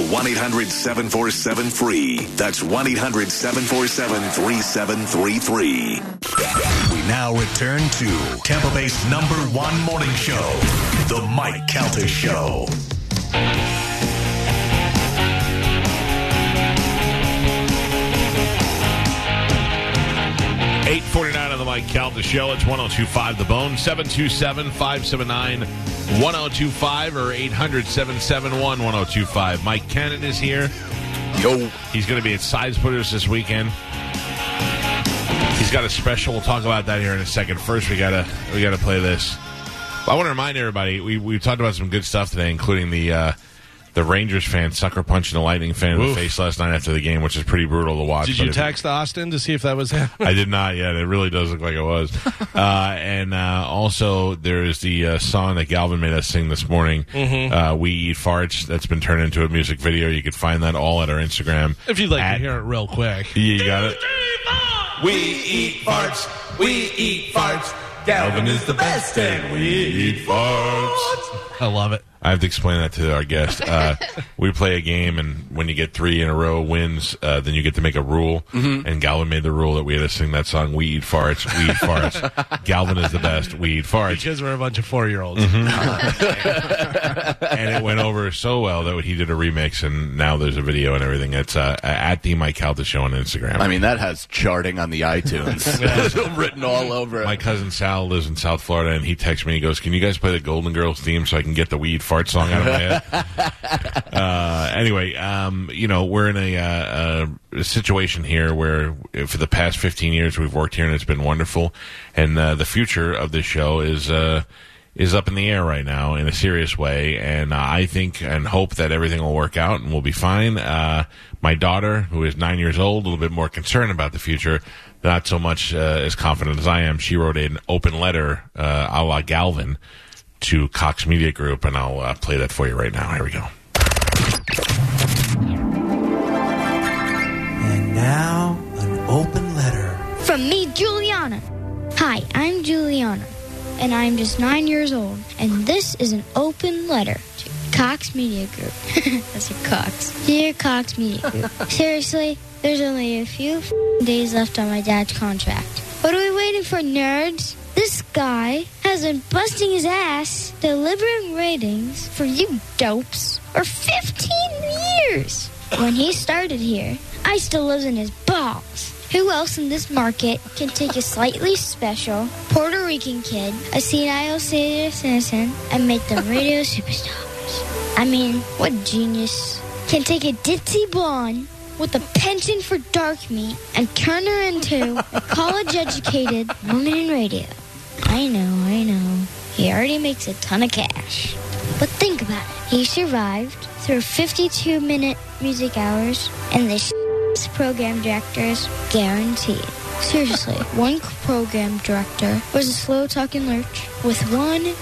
Call 1-800-747-FREE. That's 1-800-747-3733. We now return to Tampa Bay's number one morning show, The Mike Calta Show. $8:49 of the Mike Calta Show. It's 102.5 The Bone, 727-579-1025 or 800-771-1025. Mike Cannon is here. Yo. He's going to be at Side Splitters this weekend. He's got a special. We'll talk about that here in a second. First, we gotta play this. I want to remind everybody, we talked about some good stuff today, including the Rangers fan sucker punching the Lightning fan in the face last night after the game, which is pretty brutal to watch. Did you text Austin to see if that was happening? I did not yet. It really does look like it was. Also, there is the song that Galvin made us sing this morning, We Eat Farts, that's been turned into a music video. You can find that all at our Instagram. If you'd like to hear it real quick. Yeah, you got it. We eat farts. We eat farts. Galvin is the best, and we eat farts. I love it. I have to explain that to our guest. We play a game, and when you get three in a row wins, then you get to make a rule. Mm-hmm. And Galvin made the rule that we had to sing that song, We Eat Farts, We Eat Farts. Galvin is the best, we eat farts. Because we're a bunch of four-year-olds. Mm-hmm. And it went over so well that he did a remix, and now there's a video and everything. It's at The Mike Calta Show on Instagram. I mean, that has charting on the iTunes. It's written all over it. My cousin Sal lives in South Florida, and he texts me. He goes, can you guys play the Golden Girls theme so I can get the We Eat Fart song out of my head? Anyway, you know, we're in a situation here where for the past 15 years we've worked here and it's been wonderful, and the future of this show is up in the air right now in a serious way, and I think and hope that everything will work out and we'll be fine. My daughter, who is 9 years old, a little bit more concerned about the future, not so much as confident as I am. She wrote an open letter a la Galvin to Cox Media Group, and I'll play that for you right now. Here we go. And now, an open letter. From me, Juliana. Hi, I'm Juliana, and I'm just 9 years old, and this is an open letter to Cox Media Group. That's a Cox. Dear Cox Media Group, seriously, there's only a few days left on my dad's contract. What are we waiting for, nerds? This guy has been busting his ass delivering ratings for you dopes for 15 years. When he started here, I still lives in his balls. Who else in this market can take a slightly special Puerto Rican kid, a senile senior citizen, and make them radio superstars? I mean, what genius can take a ditzy blonde with a penchant for dark meat and turn her into a college-educated woman in radio? I know. He already makes a ton of cash. But think about it. He survived through 52-minute music hours and the program directors guaranteed. Seriously, one program director was a slow-talking lurch with one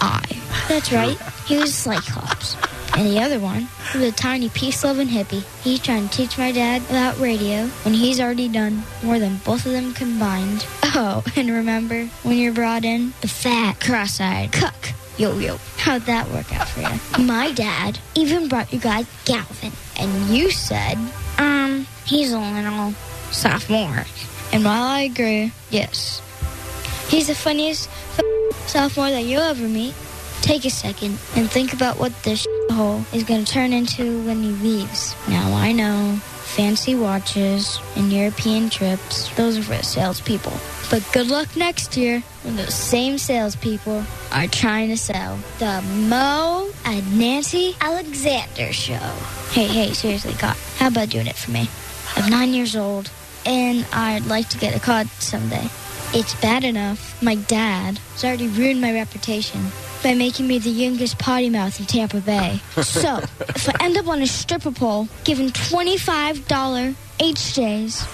eye. That's right. He was a Cyclops. And the other one was a tiny peace-loving hippie. He's trying to teach my dad about radio, and he's already done more than both of them combined. Oh, and remember when you're brought in? The fat, cross-eyed cuck. Yo. How'd that work out for you? My dad even brought you guys Galvin, and you said, he's a little sophomore. And while I agree, yes, he's the funniest sophomore that you'll ever meet. Take a second and think about what this hole is going to turn into when he leaves. Now I know, fancy watches and European trips, those are for salespeople. But good luck next year when those same salespeople are trying to sell the Mo and Nancy Alexander show. Hey, seriously, God, how about doing it for me? I'm 9 years old, and I'd like to get a card someday. It's bad enough my dad has already ruined my reputation by making me the youngest potty mouth in Tampa Bay. So, if I end up on a stripper pole giving $25 HJs,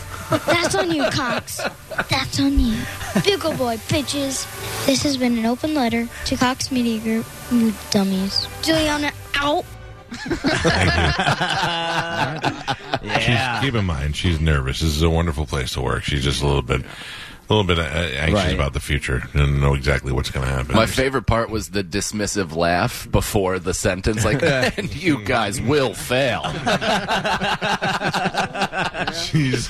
that's on you, Cox. That's on you. Big ol' boy, bitches. This has been an open letter to Cox Media Group, you dummies. Juliana, out. Keep in mind, she's nervous. This is a wonderful place to work. She's just a little bit a little bit anxious about the future and know exactly what's going to happen. My favorite part was the dismissive laugh before the sentence, like, and you guys will fail. She's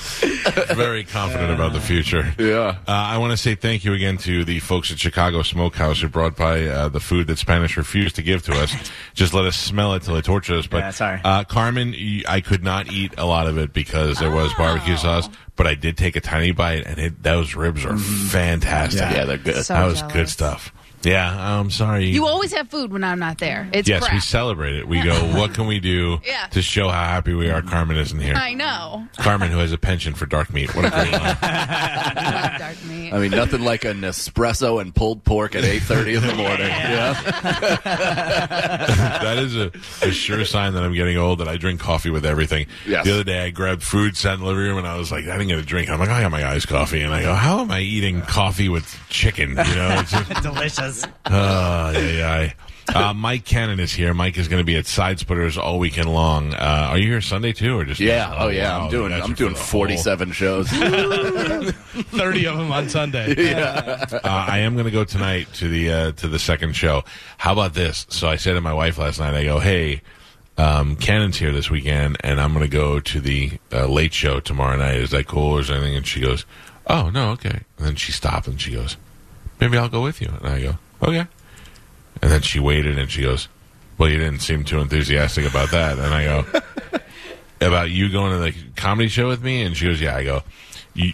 very confident about the future. Yeah. I want to say thank you again to the folks at Chicago Smokehouse who brought by the food that Spanish refused to give to us. Just let us smell it till it tortures us. But, Carmen, I could not eat a lot of it because there was barbecue sauce. But I did take a tiny bite, and those ribs are fantastic. Yeah, they're good. So that was good stuff. Yeah, I'm sorry. You always have food when I'm not there. It's crap. We celebrate it. We go, what can we do to show how happy we are Carmen isn't here? I know. Carmen, who has a penchant for dark meat. What a great line. I love dark meat. I mean, nothing like an espresso and pulled pork at 8:30 in the morning. That is a sure sign that I'm getting old, that I drink coffee with everything. Yes. The other day, I grabbed food, sat in the living room, and I was like, I didn't get a drink. I'm like, I got my iced coffee. And I go, how am I eating coffee with chicken? You know, it's just delicious. Mike Cannon is here. Mike is going to be at Side Splitters all weekend long. Are you here Sunday too, or just Wow, I'm doing 47 shows, 30 of them on Sunday. I am going to go tonight to the second show. How about this? So I said to my wife last night, I go, hey. Cannon's here this weekend, and I'm going to go to the late show tomorrow night. Is that cool or is anything? And she goes, oh no, okay. And then she stopped and she goes, maybe I'll go with you. And I go, okay. And then she waited, and she goes, well, you didn't seem too enthusiastic about that. And I go, about you going to the comedy show with me? And she goes, yeah. I go,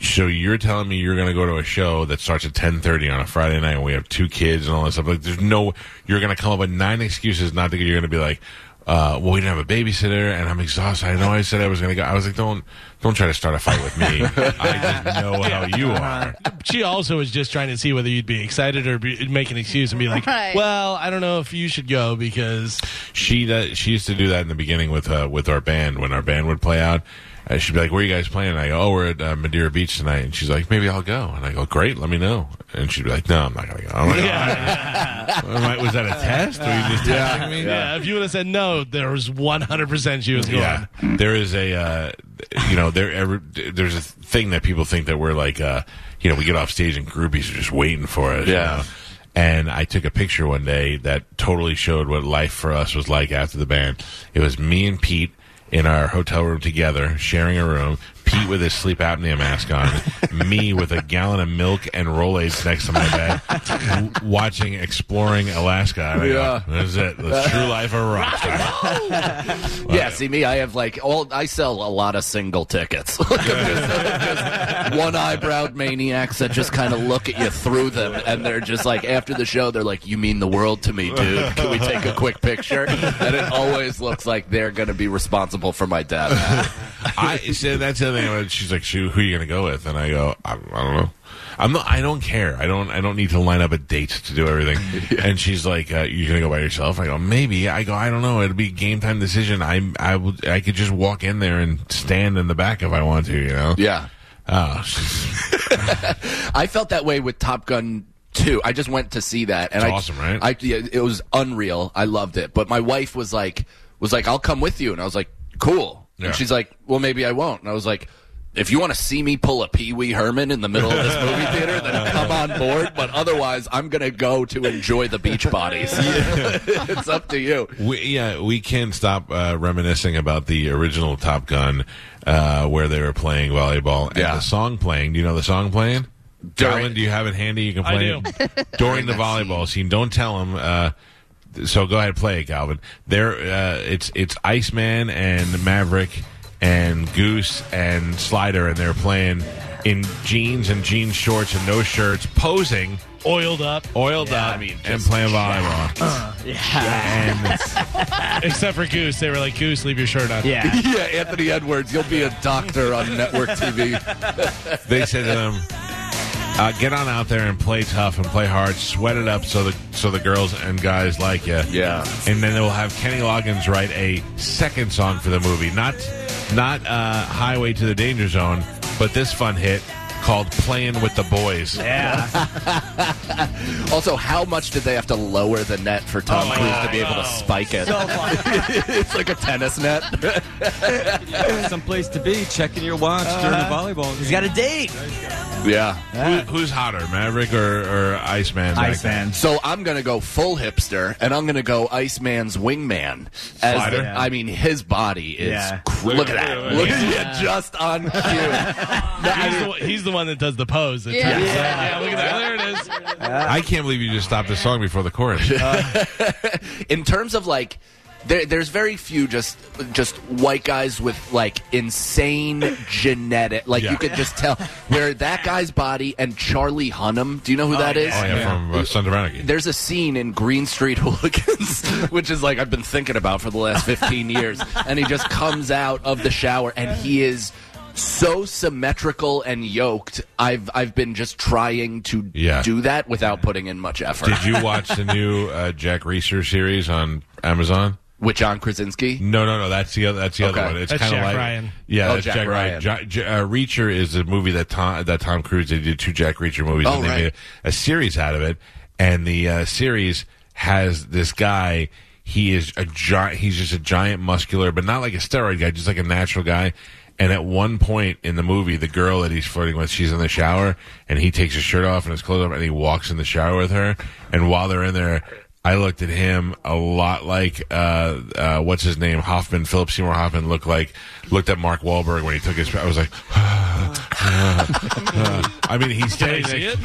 so you're telling me you're going to go to a show that starts at 10:30 on a Friday night, and we have two kids and all this stuff. Like, there's no, you're going to come up with 9 excuses not to go. You're going to be like, well, we didn't have a babysitter, and I'm exhausted. I know I said I was going to go. I was like, don't try to start a fight with me. I just know how you are. She also was just trying to see whether you'd be excited or make an excuse and be like, well, I don't know if you should go because... She used to do that in the beginning with our band. When our band would play out, she'd be like, where are you guys playing? And I go, oh, we're at Madeira Beach tonight. And she's like, maybe I'll go. And I go, great, let me know. And she'd be like, no, I'm not going to go. I'm like, was that a test? Were you just testing me? Yeah, if you would have said no, there was 100% she was going. Yeah, there is a, you know, there's a thing that people think that we're like, you know, we get off stage and groupies are just waiting for us. Yeah. You know? And I took a picture one day that totally showed what life for us was like after the band. It was me and Pete in our hotel room together, sharing a room, Pete with his sleep apnea mask on, me with a gallon of milk and Rolaids next to my bed, watching Exploring Alaska. And I go, that's it. That's true life of a rock star. Well, yeah, see me, I have like, I sell a lot of single tickets. just one-eyebrowed maniacs that just kind of look at you through them, and they're just like, after the show, they're like, you mean the world to me, dude. Can we take a quick picture? And it always looks like they're going to be responsible for my death. So that's the other thing. She's like, who are you going to go with? And I go, I don't know. I don't care. I don't need to line up a date to do everything. And she's like, you're going to go by yourself? I go, maybe. I go, I don't know. It'll be a game time decision. I could just walk in there and stand in the back if I want to, you know? Yeah. Oh. I felt that way with Top Gun 2. I just went to see that. And it's awesome, right? It was unreal. I loved it. But my wife was like, I'll come with you. And I was like, cool. Yeah. And she's like, well, maybe I won't. And I was like, if you want to see me pull a Pee Wee Herman in the middle of this movie theater, then come on board. But otherwise, I'm going to go to enjoy the beach bodies. It's up to you. We can stop reminiscing about the original Top Gun where they were playing volleyball. And the song playing. Do you know the song playing? Galvin, do you have it handy? You can play it during the volleyball scene. Don't tell them. So go ahead, play it, Galvin. There, it's Iceman and Maverick and Goose and Slider, and they're playing in jeans and jean shorts and no shirts, posing, oiled up, I mean, and playing volleyball. And except for Goose, they were like, Goose, leave your shirt on. Yeah, Anthony Edwards, you'll be a doctor on network TV. They said to them, get on out there and play tough and play hard. Sweat it up so the girls and guys like you. Yeah. And then they'll have Kenny Loggins write a second song for the movie. Not Highway to the Danger Zone, but this fun hit. called Playing with the Boys. Yeah. Also, how much did they have to lower the net for Tom Cruise to be able to spike it? So it's like a tennis net. Someplace to be, checking your watch during the volleyball game. He's got a date. Yeah. Who's hotter, Maverick or Iceman? Iceman. So I'm going to go full hipster, and I'm going to go Iceman's wingman. I mean, his body is look at that. Look at that. Just on cue. He's the one that does the pose. Yeah, look at that. There it is. I can't believe you just stopped the song before the chorus. In terms of, like, there's very few just white guys with, like, insane genetic. Like, you could just tell where that guy's body and Charlie Hunnam. Do you know who that is? From Sons of Anarchy. There's a scene in Green Street Hooligans, which is, like, I've been thinking about for the last 15 years. And he just comes out of the shower, and he is so symmetrical and yoked. I've been just trying to do that without putting in much effort. Did you watch the new Jack Reacher series on Amazon? With John Krasinski? No. That's the other one. It's kind of like Ryan. Yeah, that's Jack Ryan. Reacher is a movie that Tom Cruise did 2 Jack Reacher movies, and they made a series out of it. And the series has this guy. He is a giant. He's just a giant, muscular, but not like a steroid guy, just like a natural guy. And at one point in the movie, the girl that he's flirting with, she's in the shower, and he takes his shirt off and his clothes off, and he walks in the shower with her. And while they're in there, I looked at him a lot like what's his name, Hoffman, Philip Seymour Hoffman looked at Mark Wahlberg when he took his. I was like, I mean, he's standing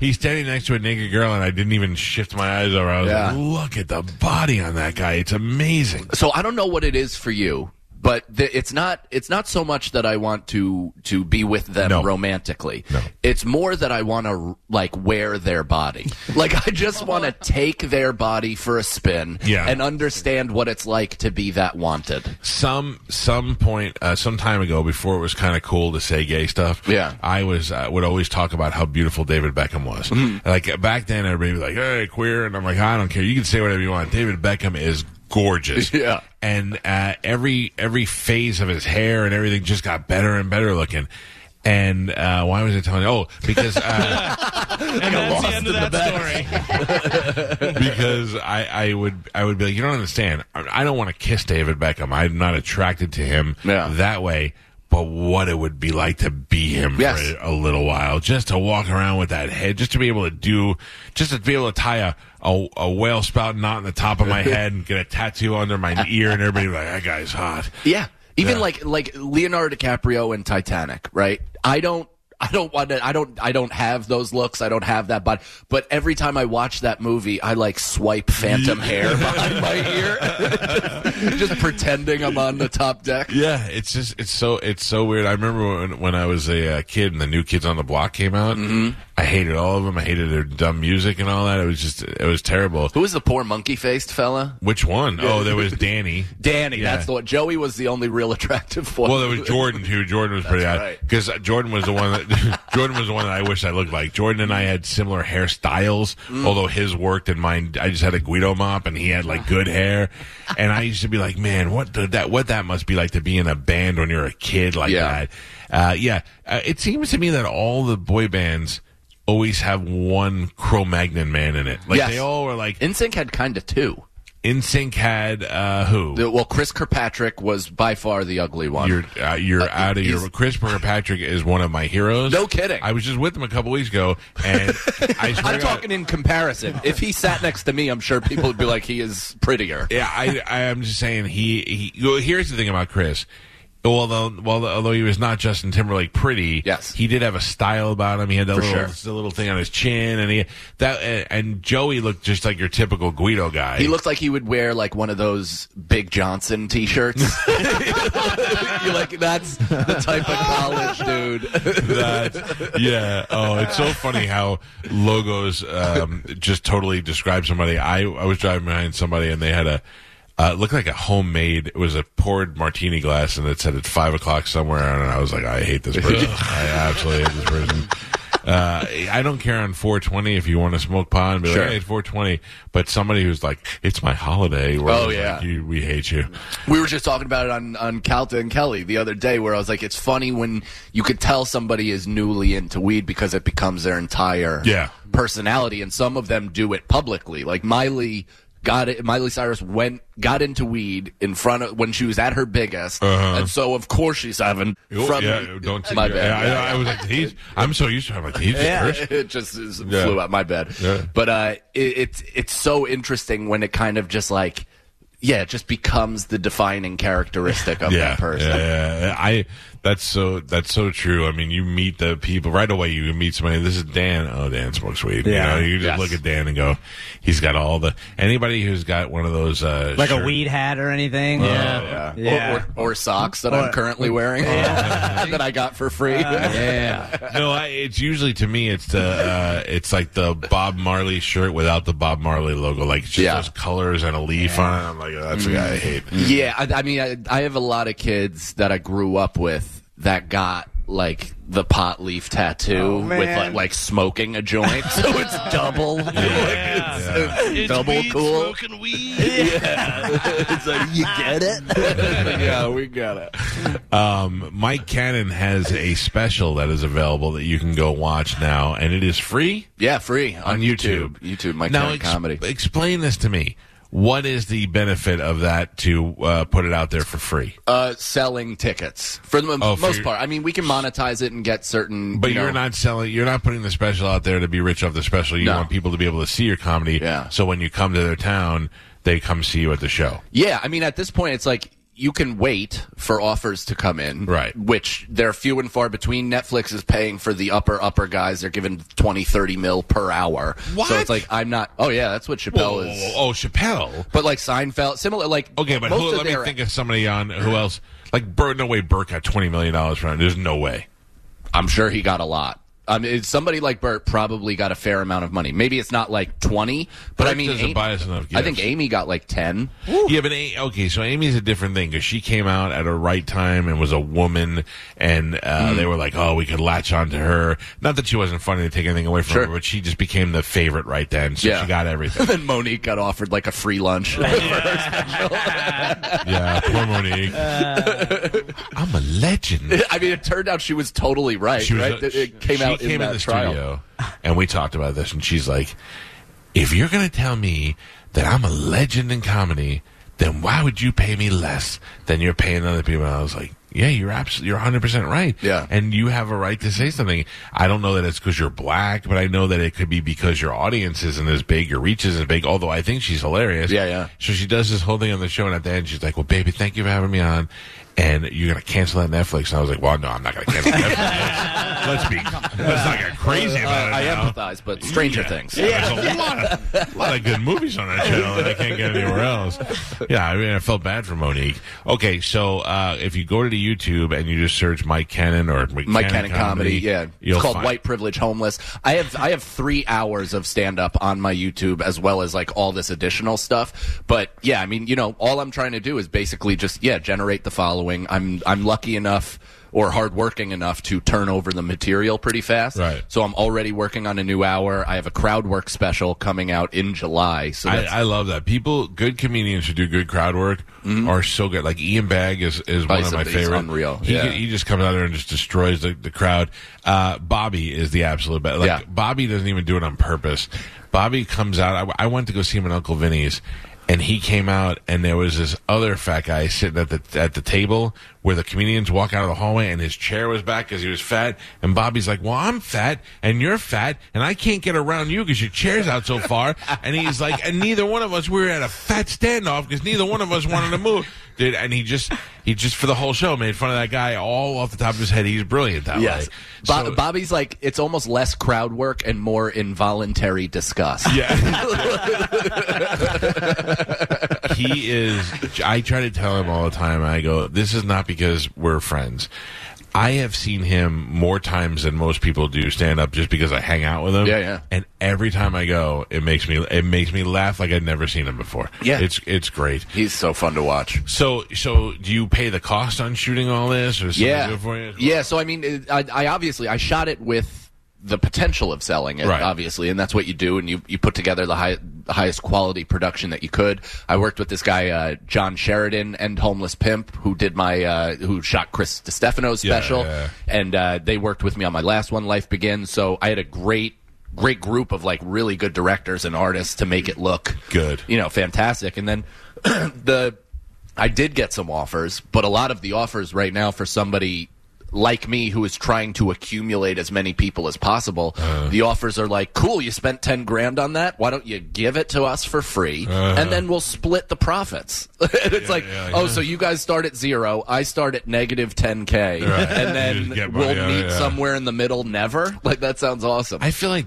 he's standing next to a naked girl, and I didn't even shift my eyes over. I was like, look at the body on that guy; it's amazing. So I don't know what it is for you. But it's not so much that I want to be with them romantically. No. It's more that I want to, like, wear their body. Like, I just want to take their body for a spin and understand what it's like to be that wanted. Some time ago, before it was kind of cool to say gay stuff, I would always talk about how beautiful David Beckham was. Mm-hmm. Like, back then, everybody was like, hey, queer. And I'm like, I don't care. You can say whatever you want. David Beckham is gorgeous. Yeah. And every phase of his hair and everything just got better and better looking. And why was I telling you? Oh, because and that's the end of that story. Because I would be like, you don't understand. I don't want to kiss David Beckham. I'm not attracted to him that way. But what it would be like to be him for a little while, just to walk around with that head, just to be able to tie a whale spout knot in the top of my head and get a tattoo under my ear, and everybody like, that guy's hot. Yeah, even like Leonardo DiCaprio in Titanic, right? I don't have those looks. I don't have that body. But every time I watch that movie, I like swipe phantom hair behind my ear, just pretending I'm on the top deck. Yeah, it's so weird. I remember when I was a kid and the New Kids on the Block came out. Mm-hmm. I hated all of them. I hated their dumb music and all that. It was terrible. Who was the poor monkey-faced fella? Which one? Yeah. Oh, there was Danny. That's the one. Joey was the only real attractive one. Well, there was Jordan too. Jordan was pretty hot because Jordan was the one that I wish I looked like. Jordan and I had similar hairstyles, although his worked and mine. I just had a Guido mop, and he had like good hair. And I used to be like, man, what that must be like to be in a band when you're a kid like that. It seems to me that all the boy bands always have one Cro-Magnon man in it. Like they all were like InSync had kind of two. InSync had who? Well, Chris Kirkpatrick was by far the ugly one. You're out of your... Chris Kirkpatrick is one of my heroes. No kidding. I was just with him a couple weeks ago, and I'm talking in comparison. If he sat next to me, I'm sure people would be like, he is prettier. Yeah, I'm just saying he here's the thing about Chris. Although he was not Justin Timberlake pretty, he did have a style about him. He had that little thing on his chin, and and Joey looked just like your typical Guido guy. He looked like he would wear like one of those Big Johnson T-shirts. You're like, that's the type of college dude. Oh, it's so funny how logos just totally describe somebody. I was driving behind somebody, and they had a. It looked like a homemade, it was a poured martini glass, and it said at 5 o'clock somewhere, and I was like, I hate this person. I absolutely hate this person. I don't care on 420 if you want to smoke pot and be like, hey, it's 420. But somebody who's like, it's my holiday. Oh, yeah. Like, we hate you. We were just talking about it on Calta and Kelly the other day where I was like, it's funny when you could tell somebody is newly into weed because it becomes their entire personality. And some of them do it publicly. Like Miley... Miley Cyrus got into weed in front of when she was at her biggest, and so of course she's having. I was like, I'm so used to having like teeth. It just flew out. My bad. Yeah. But it's so interesting when it kind of just like, it just becomes the defining characteristic of that person. That's so true. I mean, you meet the people right away. You meet somebody. This is Dan. Oh, Dan smokes weed. Yeah. You know, you just look at Dan and go, he's got all the anybody who's got one of those like a weed hat or anything. Or socks that I'm currently wearing that I got for free. No, it's usually to me it's the it's like the Bob Marley shirt without the Bob Marley logo, like just those colors and a leaf on it. I'm like, oh, that's the guy I hate. Yeah, I mean, I have a lot of kids that I grew up with that got like the pot leaf tattoo with like smoking a joint, so it's double. It's double weed, cool. Smoking weed. It's like, you get it. We got it. Mike Cannon has a special that is available that you can go watch now, and it is free. Yeah, free on YouTube. Mike Cannon comedy. Explain this to me. What is the benefit of that to put it out there for free? Selling tickets for the most part. I mean, we can monetize it and get certain. But you're not selling. You're not putting the special out there to be rich off the special. You want people to be able to see your comedy. Yeah. So when you come to their town, they come see you at the show. Yeah. I mean, at this point, it's like you can wait for offers to come in, right? Which they're few and far between. Netflix is paying for the upper guys. They're giving 20, 30 mil per hour. What? So it's like, I'm not... Oh, yeah, that's what Chappelle is. Oh, Chappelle? But like Seinfeld, similar, like... Okay, but let me think of somebody on... Who else? Like, no way Bert got $20 million from him. There's no way. I'm sure he got a lot. I mean, somebody like Bert probably got a fair amount of money. Maybe it's not like 20, but Bert, I mean, Amy, buy us enough gifts. I think Amy got like 10. Woo. Yeah, but so Amy's a different thing because she came out at a right time and was a woman, and they were like, "Oh, we could latch onto her." Not that she wasn't funny to take anything away from her, but she just became the favorite right then, so she got everything. And then Monique got offered like a free lunch. Yeah, poor Monique. I'm a legend. I mean, it turned out she was totally right. She was it came out. She came in the studio, and we talked about this, and she's like, if you're going to tell me that I'm a legend in comedy, then why would you pay me less than you're paying other people? And I was like, yeah, you're 100% right. Yeah. And you have a right to say something. I don't know that it's because you're black, but I know that it could be because your audience isn't as big, your reach isn't as big, although I think she's hilarious. Yeah, yeah. So she does this whole thing on the show, and at the end, she's like, well, baby, thank you for having me on. And you're going to cancel that Netflix. And I was like, well, no, I'm not going to cancel Netflix. Let's not get crazy about it. I empathize, but Stranger Things. Yeah. There's a lot of good movies on that channel that I can't get anywhere else. Yeah, I mean, I felt bad for Monique. Okay, so if you go to the YouTube and you just search Mike Cannon or Mike Cannon Comedy, it's called White Privilege Homeless. I have 3 hours of stand-up on my YouTube as well as like all this additional stuff. But yeah, I mean, all I'm trying to do is basically just, generate the following. I'm lucky enough or hardworking enough to turn over the material pretty fast. Right. So I'm already working on a new hour. I have a crowd work special coming out in July. So I love that. Good comedians who do good crowd work are so good. Like Ian Bagg is one of my favorite. Unreal. He just comes out there and just destroys the crowd. Bobby is the absolute best. Like, Bobby doesn't even do it on purpose. Bobby comes out. I went to go see him at Uncle Vinny's. And he came out, and there was this other fat guy sitting at the table where the comedians walk out of the hallway, and his chair was back because he was fat. And Bobby's like, well, I'm fat, and you're fat, and I can't get around you because your chair's out so far. And he's like, and neither one of us, we were at a fat standoff because neither one of us wanted to move. Dude, and he just for the whole show made fun of that guy all off the top of his head. He's brilliant that way. Bobby's like, it's almost less crowd work and more involuntary disgust. Yeah. He is, I try to tell him all the time, I go, this is not because we're friends. I have seen him more times than most people do stand up just because I hang out with him. Yeah, yeah. And every time I go, it makes me laugh like I'd never seen him before. Yeah. It's great. He's so fun to watch. So do you pay the cost on shooting all this or something good for you? Yeah, so I mean I obviously I shot it with the potential of selling it, right, obviously, and that's what you do, and you put together the highest quality production that you could. I worked with this guy John Sheridan and Homeless Pimp, who did my who shot Chris DiStefano's special, and they worked with me on my last one, Life Begins. So I had a great group of like really good directors and artists to make it look good, you know, fantastic. And then I did get some offers, but a lot of the offers right now for somebody like me who is trying to accumulate as many people as possible, the offers are like, cool, you spent $10,000 on that, why don't you give it to us for free, and then we'll split the profits. And it's so you guys start at zero, I start at negative $10,000, and then we'll meet somewhere in the middle. Never, like, that sounds awesome. I feel like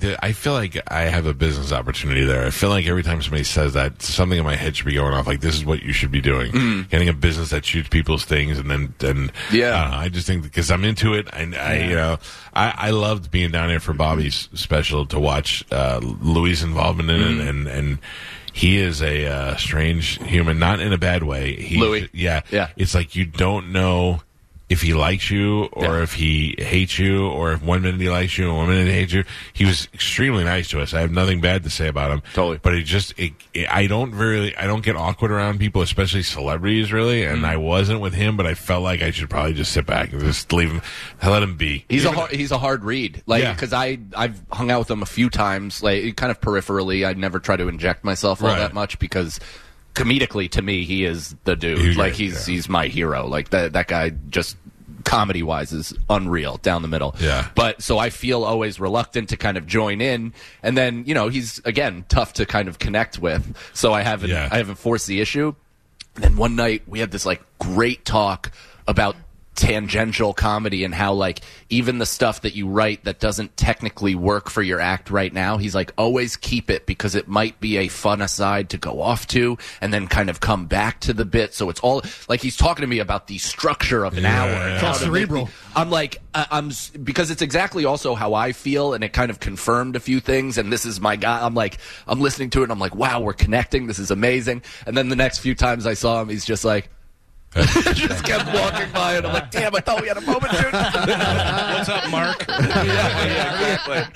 I have a business opportunity there. I feel like every time somebody says that, something in my head should be going off, like, this is what you should be doing, getting a business that shoots people's things, and then I just think, because I'm into it, and I loved being down here for Bobby's special to watch Louis' involvement in it, and he is a strange human, not in a bad way. Louis, it's like you don't know if he likes you or if he hates you, or if one minute he likes you and one minute he hates you. He was extremely nice to us. I have nothing bad to say about him. Totally. But I don't get awkward around people, especially celebrities, really. And I wasn't with him, but I felt like I should probably just sit back and just leave him. I let him be. He's a hard read. Like, because I've hung out with him a few times, like kind of peripherally. I never try to inject myself all that much, because comedically, to me, he is the dude. He's my hero. Like, that guy, just comedy wise, is unreal down the middle. Yeah. But so I feel always reluctant to kind of join in, and then, you know, he's again tough to kind of connect with. So I haven't forced the issue. And then one night we had this like great talk about tangential comedy and how, like, even the stuff that you write that doesn't technically work for your act right now, he's like, always keep it, because it might be a fun aside to go off to and then kind of come back to the bit. So it's all like, he's talking to me about the structure of an hour. It's all cerebral. I'm like, because it's exactly also how I feel, and it kind of confirmed a few things, and this is my guy. I'm like, I'm listening to it and I'm like, wow, we're connecting, this is amazing. And then the next few times I saw him, he's just like just kept walking by, and I'm like, damn, I thought we had a moment, dude. What's up, Mark?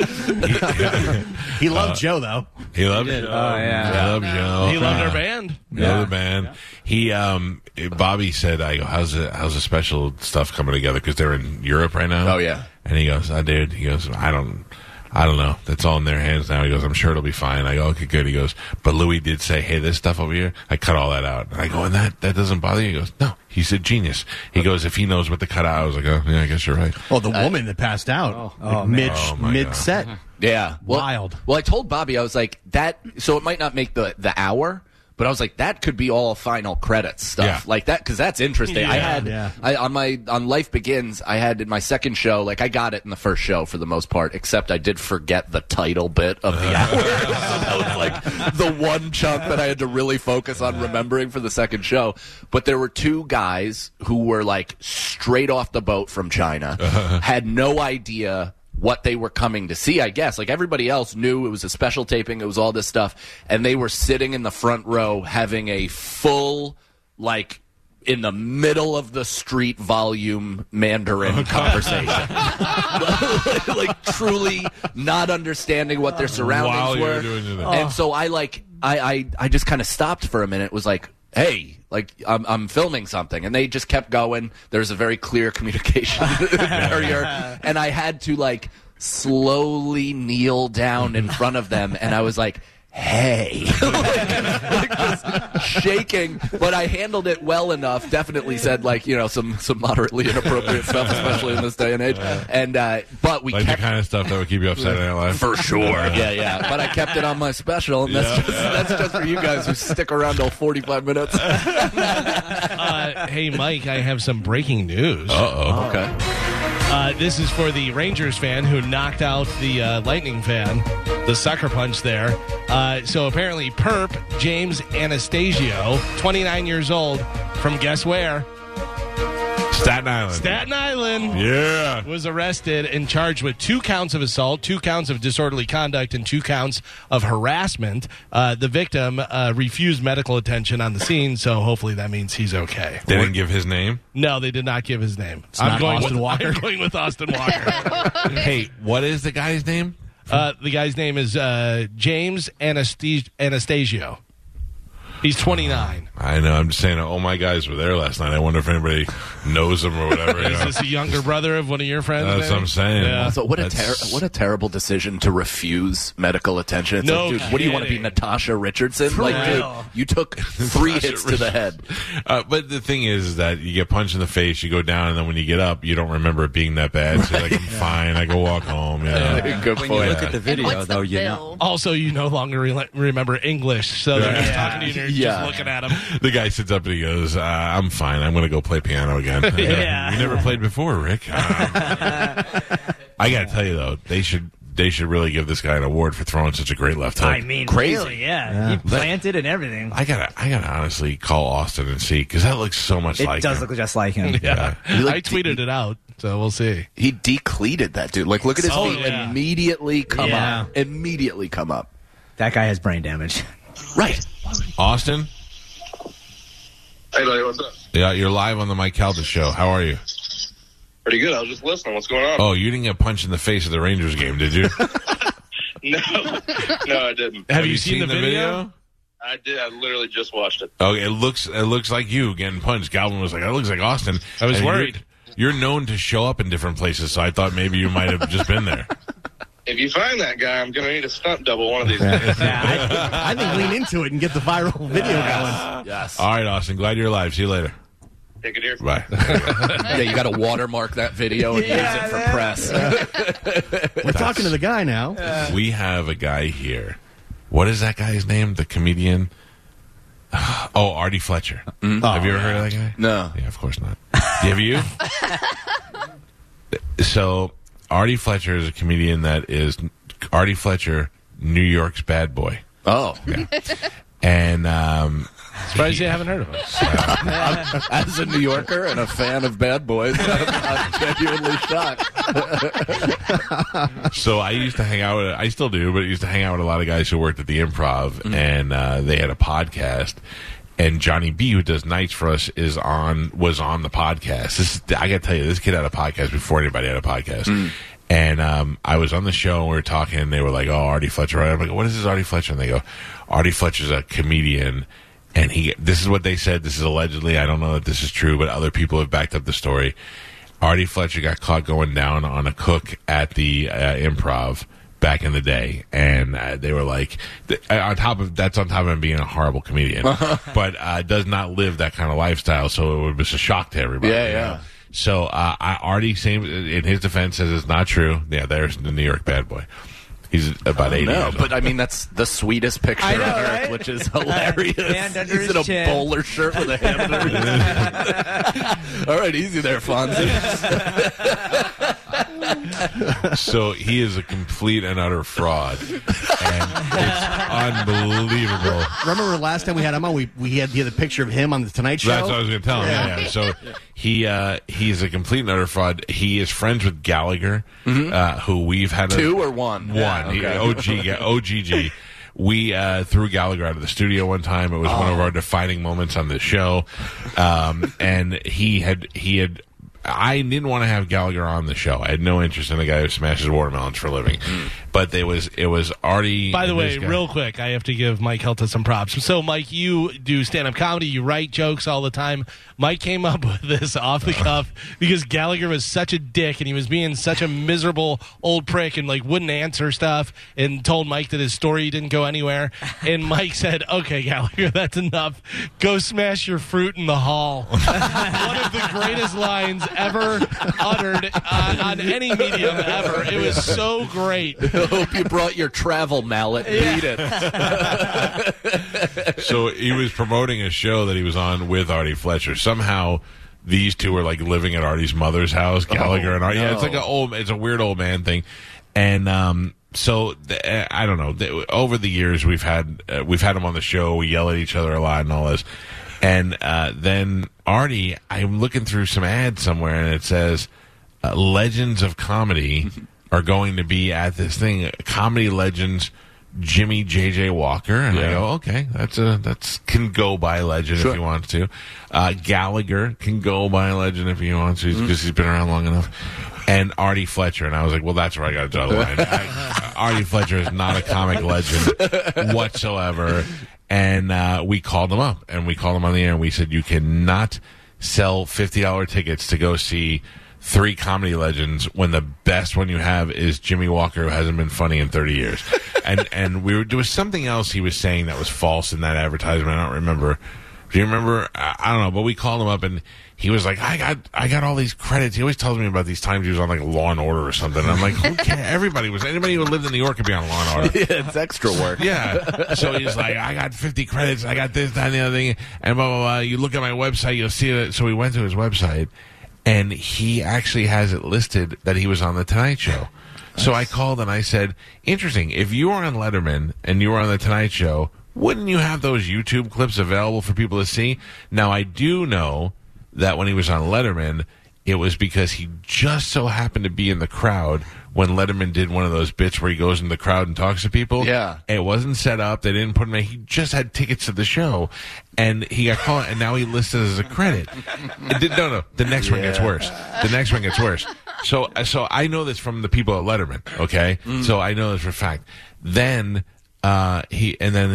Exactly. He loved Joe, though. He loved Joe. Oh, yeah. He loved Joe. He loved our band. Yeah. Loved our band. Yeah. He, Bobby said, I go, how's the special stuff coming together? Because they're in Europe right now. Oh, yeah. And he goes, I don't know. That's all in their hands now. He goes, I'm sure it'll be fine. I go, okay, good. He goes, but Louis did say, hey, this stuff over here, I cut all that out. And I go, and that doesn't bother you? He goes, no. He's a genius. He goes, if he knows what to cut out. I was like, oh, yeah, I guess you're right. Well, the woman that passed out, mid-set. Yeah. Well, wild. Well, I told Bobby, I was like, that, so it might not make the hour, but I was like, that could be all final credits stuff, like that, because that's interesting. Yeah, on Life Begins, I had in my second show, like, I got it in the first show for the most part, except I did forget the title bit of the hour. So that was like the one chunk that I had to really focus on remembering for the second show. But there were two guys who were like straight off the boat from China, had no idea what they were coming to see, I guess. Like, everybody else knew it was a special taping, it was all this stuff, and they were sitting in the front row having a full, like, in the middle of the street volume Mandarin conversation. Like, truly not understanding what their surroundings were. And so I just kind of stopped for a minute, was like, hey, like, I'm filming something. And they just kept going. There's a very clear communication barrier. And I had to, like, slowly kneel down in front of them. And I was like, hey. like just shaking. But I handled it well enough. Definitely said, like, you know, some moderately inappropriate stuff, especially in this day and age. And but we like kept the kind of stuff that would keep you upside down life. For sure. Yeah. But I kept it on my special, and that's just for you guys who stick around till 45 minutes. Hey, Mike, I have some breaking news. Uh-oh. Okay. This is for the Rangers fan who knocked out the Lightning fan, the sucker punch there. So apparently Perp James Anastasio, 29 years old, from guess where? Staten Island. Staten Island. Yeah. Was arrested and charged with 2 counts of assault, 2 counts of disorderly conduct, and 2 counts of harassment. The victim refused medical attention on the scene, so hopefully that means he's okay. They didn't give his name? No, they did not give his name. It's I'm going with Austin Walker. Hey, what is the guy's name? The guy's name is James Anastasio. He's 29. I know. I'm just saying, all my guys were there last night. I wonder if anybody knows him or whatever. You know? Is this a younger brother of one of your friends? That's what I'm saying. Yeah. So what a terrible decision to refuse medical attention. It's no, like, dude, kidding. What do you want to be, Natasha Richardson? For like, real. Dude, you took 3 hits to the head. But the thing is that you get punched in the face, you go down, and then when you get up, you don't remember it being that bad. So you're like, I'm fine. I go walk home. You know? Good when point. You look at the video, though, you know. Also, you no longer remember English, so they're just talking to you. Yeah. Just looking at him. The guy sits up and he goes, I'm fine. I'm going to go play piano again. Yeah. You never played before, Rick. I got to tell you, though, they should really give this guy an award for throwing such a great left hook. I mean, crazy. Really, yeah. He planted and everything. I gotta honestly call Austin and see, because that looks so much like him. It does look just like him. Yeah. I tweeted it out, so we'll see. He decleated that dude. Like, look at his feet. Yeah. Immediately come up. That guy has brain damage. Right. Austin? Hey, buddy, what's up? Yeah, you're live on the Mike Calta Show. How are you? Pretty good. I was just listening. What's going on? Oh, you didn't get punched in the face at the Rangers game, did you? No, I didn't. Have you seen the video? I did. I literally just watched it. Oh, it looks like you getting punched. Galvin was like, that looks like Austin. I was worried. You're known to show up in different places, so I thought maybe you might have just been there. If you find that guy, I'm going to need a stunt double one of these days. Yeah, I think lean into it and get the viral video going. Yes. All right, Austin. Glad you're alive. See you later. Take it here. Bye. Yeah, you got to watermark that video and use it for press. We're talking to the guy now. We have a guy here. What is that guy's name? The comedian? Oh, Artie Fletcher. Mm-hmm. Have you ever heard of that guy? No. Yeah, of course not. Have you? So... Artie Fletcher is a comedian that is Artie Fletcher, New York's bad boy. Oh. Yeah. And surprised you haven't heard of him. So. As a New Yorker and a fan of bad boys, I'm genuinely shocked. So I used to hang out with, I still do, but I used to hang out with a lot of guys who worked at the Improv, and they had a podcast. And Johnny B, who does nights for us, was on the podcast. I got to tell you, this kid had a podcast before anybody had a podcast. Mm. And I was on the show, and we were talking, and they were like, oh, Artie Fletcher. I'm like, what is this Artie Fletcher? And they go, Artie Fletcher's a comedian. And this is what they said. This is allegedly. I don't know that this is true, but other people have backed up the story. Artie Fletcher got caught going down on a cook at the Improv back in the day, and they were like, on top of him being a horrible comedian, but does not live that kind of lifestyle, so it was a shock to everybody. Yeah, yeah. So Artie, in his defense, says it's not true. Yeah, there's the New York bad boy. He's about 80. No, but I mean, that's the sweetest picture on earth, right? Which is hilarious. He's in a bowler shirt with a hand under his chin. All right, easy there, Fonzie. So he is a complete and utter fraud, and it's unbelievable. Remember last time we had him on, we had the picture of him on the Tonight Show. That's what I was going to tell him. Yeah. Yeah. So he is a complete and utter fraud. He is friends with Gallagher, who we've had one. Yeah, okay. OGG. We threw Gallagher out of the studio one time. It was one of our defining moments on this show, and he had. I didn't want to have Gallagher on the show. I had no interest in a guy who smashes watermelons for a living. But it was Artie. By the way, real quick, I have to give Mike Helta some props. So, Mike, you do stand-up comedy. You write jokes all the time. Mike came up with this off the cuff because Gallagher was such a dick, and he was being such a miserable old prick and, like, wouldn't answer stuff, and told Mike that his story didn't go anywhere. And Mike said, okay, Gallagher, that's enough. Go smash your fruit in the hall. One of the greatest lines ever uttered on any medium ever. It was so great. I hope you brought your travel mallet. Beat it. So he was promoting a show that he was on with Artie Fletcher. Somehow these two were like living at Artie's mother's house, Gallagher and Artie. No. Yeah, it's like it's a weird old man thing. And so I don't know. Over the years we've had him on the show. We yell at each other a lot and all this. And then Artie, I'm looking through some ads somewhere, and it says legends of comedy are going to be at this thing. Comedy legends Jimmy J.J. Walker. And yeah. I go, okay, that's can go by legend sure. if he wants to. Gallagher can go by legend if he wants to because he's been around long enough. And Artie Fletcher. And I was like, well, that's where I got to draw the line. Artie Fletcher is not a comic legend whatsoever. And we called him up, and we called him on the air, and we said, you cannot sell $50 tickets to go see three comedy legends when the best one you have is Jimmy Walker, who hasn't been funny in 30 years. And we were, there was something else he was saying that was false in that advertisement. I don't remember. Do you remember? I don't know, but we called him up, and he was like, I got all these credits. He always tells me about these times he was on, like, Law and Order or something. And I'm like, who cares? Anybody who lived in New York could be on Law and Order. Yeah, it's extra work. Yeah. So he's like, I got 50 credits. I got this, that, and the other thing. And blah, blah, blah. You look at my website, you'll see it. So we went to his website, and he actually has it listed that he was on The Tonight Show. Nice. So I called, and I said, interesting. If you were on Letterman and you were on The Tonight Show, wouldn't you have those YouTube clips available for people to see? Now, I do know that when he was on Letterman, it was because he just so happened to be in the crowd when Letterman did one of those bits where he goes in the crowd and talks to people. Yeah. It wasn't set up. They didn't put him in. He just had tickets to the show, and he got caught, and now he listed it as a credit. No. The next one gets worse. So I know this from the people at Letterman, okay? Mm. So I know this for a fact. Then... Then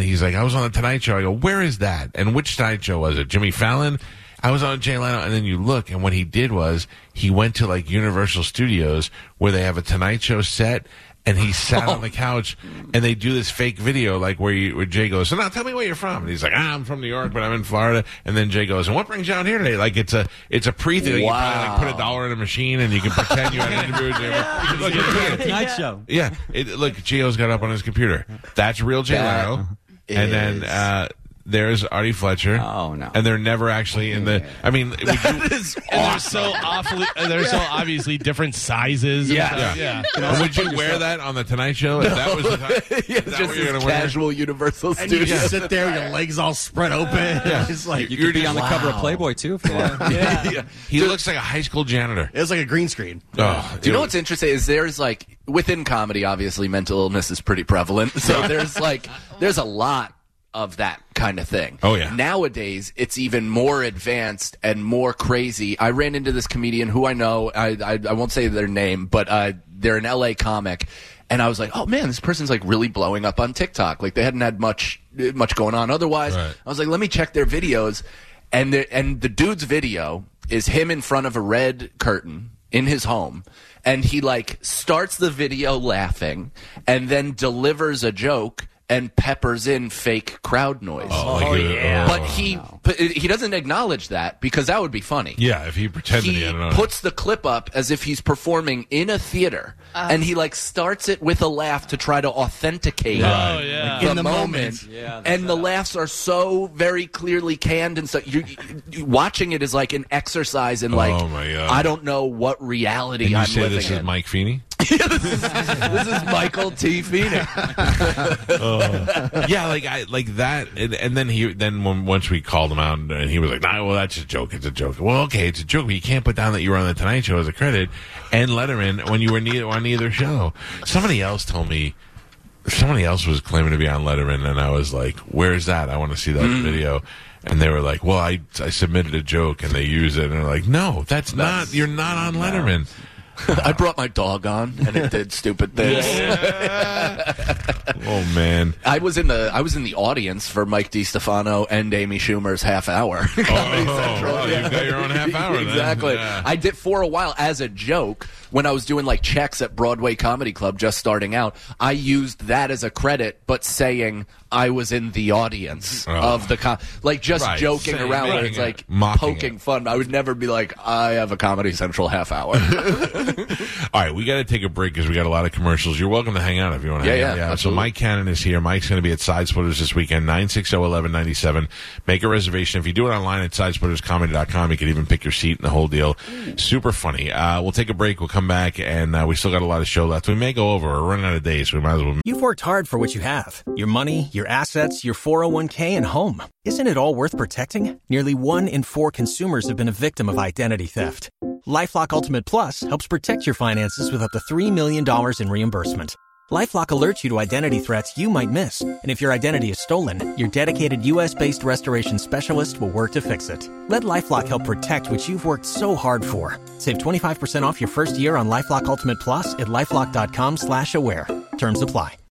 he's like, I was on The Tonight Show. I go, where is that? And which Tonight Show was it? Jimmy Fallon? I was on Jay Leno. And then you look, and what he did was he went to, like, Universal Studios where they have a Tonight Show set, and he sat on the couch, and they do this fake video, like, where Jay goes, so now tell me where you're from. And he's like, I'm from New York, but I'm in Florida. And then Jay goes, and what brings you out here today? Like, it's a pre-thing. Wow. You probably, like, put $1 in a machine, and you can pretend you had an interview with Jay. Night show. Yeah. Look, Gio's got up on his computer. That's real Jay Leno. And then... there's Artie Fletcher. Oh, no. And they're never actually in the... I mean... They're so obviously different sizes. Yeah. Would you wear that on The Tonight Show? If that was the time, just casual Universal Studios. And you just sit there with your legs all spread open. Yeah. It's like, you'd be on the cover of Playboy, too, if you want. Yeah. He looks like a high school janitor. It was like a green screen. Oh, do you know what's interesting is there's, like... Within comedy, obviously, mental illness is pretty prevalent. So there's, like... There's a lot of that kind of thing. Oh, yeah. Nowadays, it's even more advanced and more crazy. I ran into this comedian who I know. I won't say their name, but they're an LA comic. And I was like, oh, man, this person's, like, really blowing up on TikTok. Like, they hadn't had much going on otherwise. Right. I was like, let me check their videos. And the dude's video is him in front of a red curtain in his home. And he, like, starts the video laughing and then delivers a joke and peppers in fake crowd noise. Oh, yeah. But he doesn't acknowledge that because that would be funny. Yeah, if he pretended he hadn't known. He puts the clip up as if he's performing in a theater, and he, like, starts it with a laugh to try to authenticate the moment. Yeah, and the laughs are so very clearly canned, and so you watching it is like an exercise in, like, I don't know what reality I'm living in. You say this is Mike Feeney? Yeah, this is Michael T. Feeney. Yeah, like that, and then once we called him out, and he was like, "Nah, well, that's a joke. It's a joke." Well, okay, it's a joke, but you can't put down that you were on The Tonight Show as a credit and Letterman when you were on neither show. Somebody else told me, somebody else was claiming to be on Letterman, and I was like, "Where's that? I want to see that video." And they were like, well, I submitted a joke, and they used it, and they're like, "No, that's not. You're not on Letterman." I brought my dog on, and it did stupid things. Yeah. Oh, man. I was in the audience for Mike DiStefano and Amy Schumer's half hour. You've got your own half hour then. Exactly. Yeah. I did for a while as a joke when I was doing, like, checks at Broadway Comedy Club just starting out. I used that as a credit, but saying I was in the audience of the joking around. It's like poking fun. I would never be like, I have a Comedy Central half hour. All right, we got to take a break because we got a lot of commercials. You're welcome to hang out if you want to hang out. Yeah, so Mike Cannon is here. Mike's going to be at Side Splitters this weekend, 960-1197. Make a reservation. If you do it online at sidesplitterscomedy.com, you can even pick your seat and the whole deal. Super funny. We'll take a break. We'll come back, and we still got a lot of show left. We may go over. We're running out of days, so we might as well. You've worked hard for what you have. Your money, your assets, your 401k, and home. Isn't it all worth protecting? Nearly 1 in 4 consumers have been a victim of identity theft. LifeLock Ultimate Plus helps protect your finances with up to $3 million in reimbursement. LifeLock alerts you to identity threats you might miss. And if your identity is stolen, your dedicated U.S.-based restoration specialist will work to fix it. Let LifeLock help protect what you've worked so hard for. Save 25% off your first year on LifeLock Ultimate Plus at LifeLock.com/aware. Terms apply.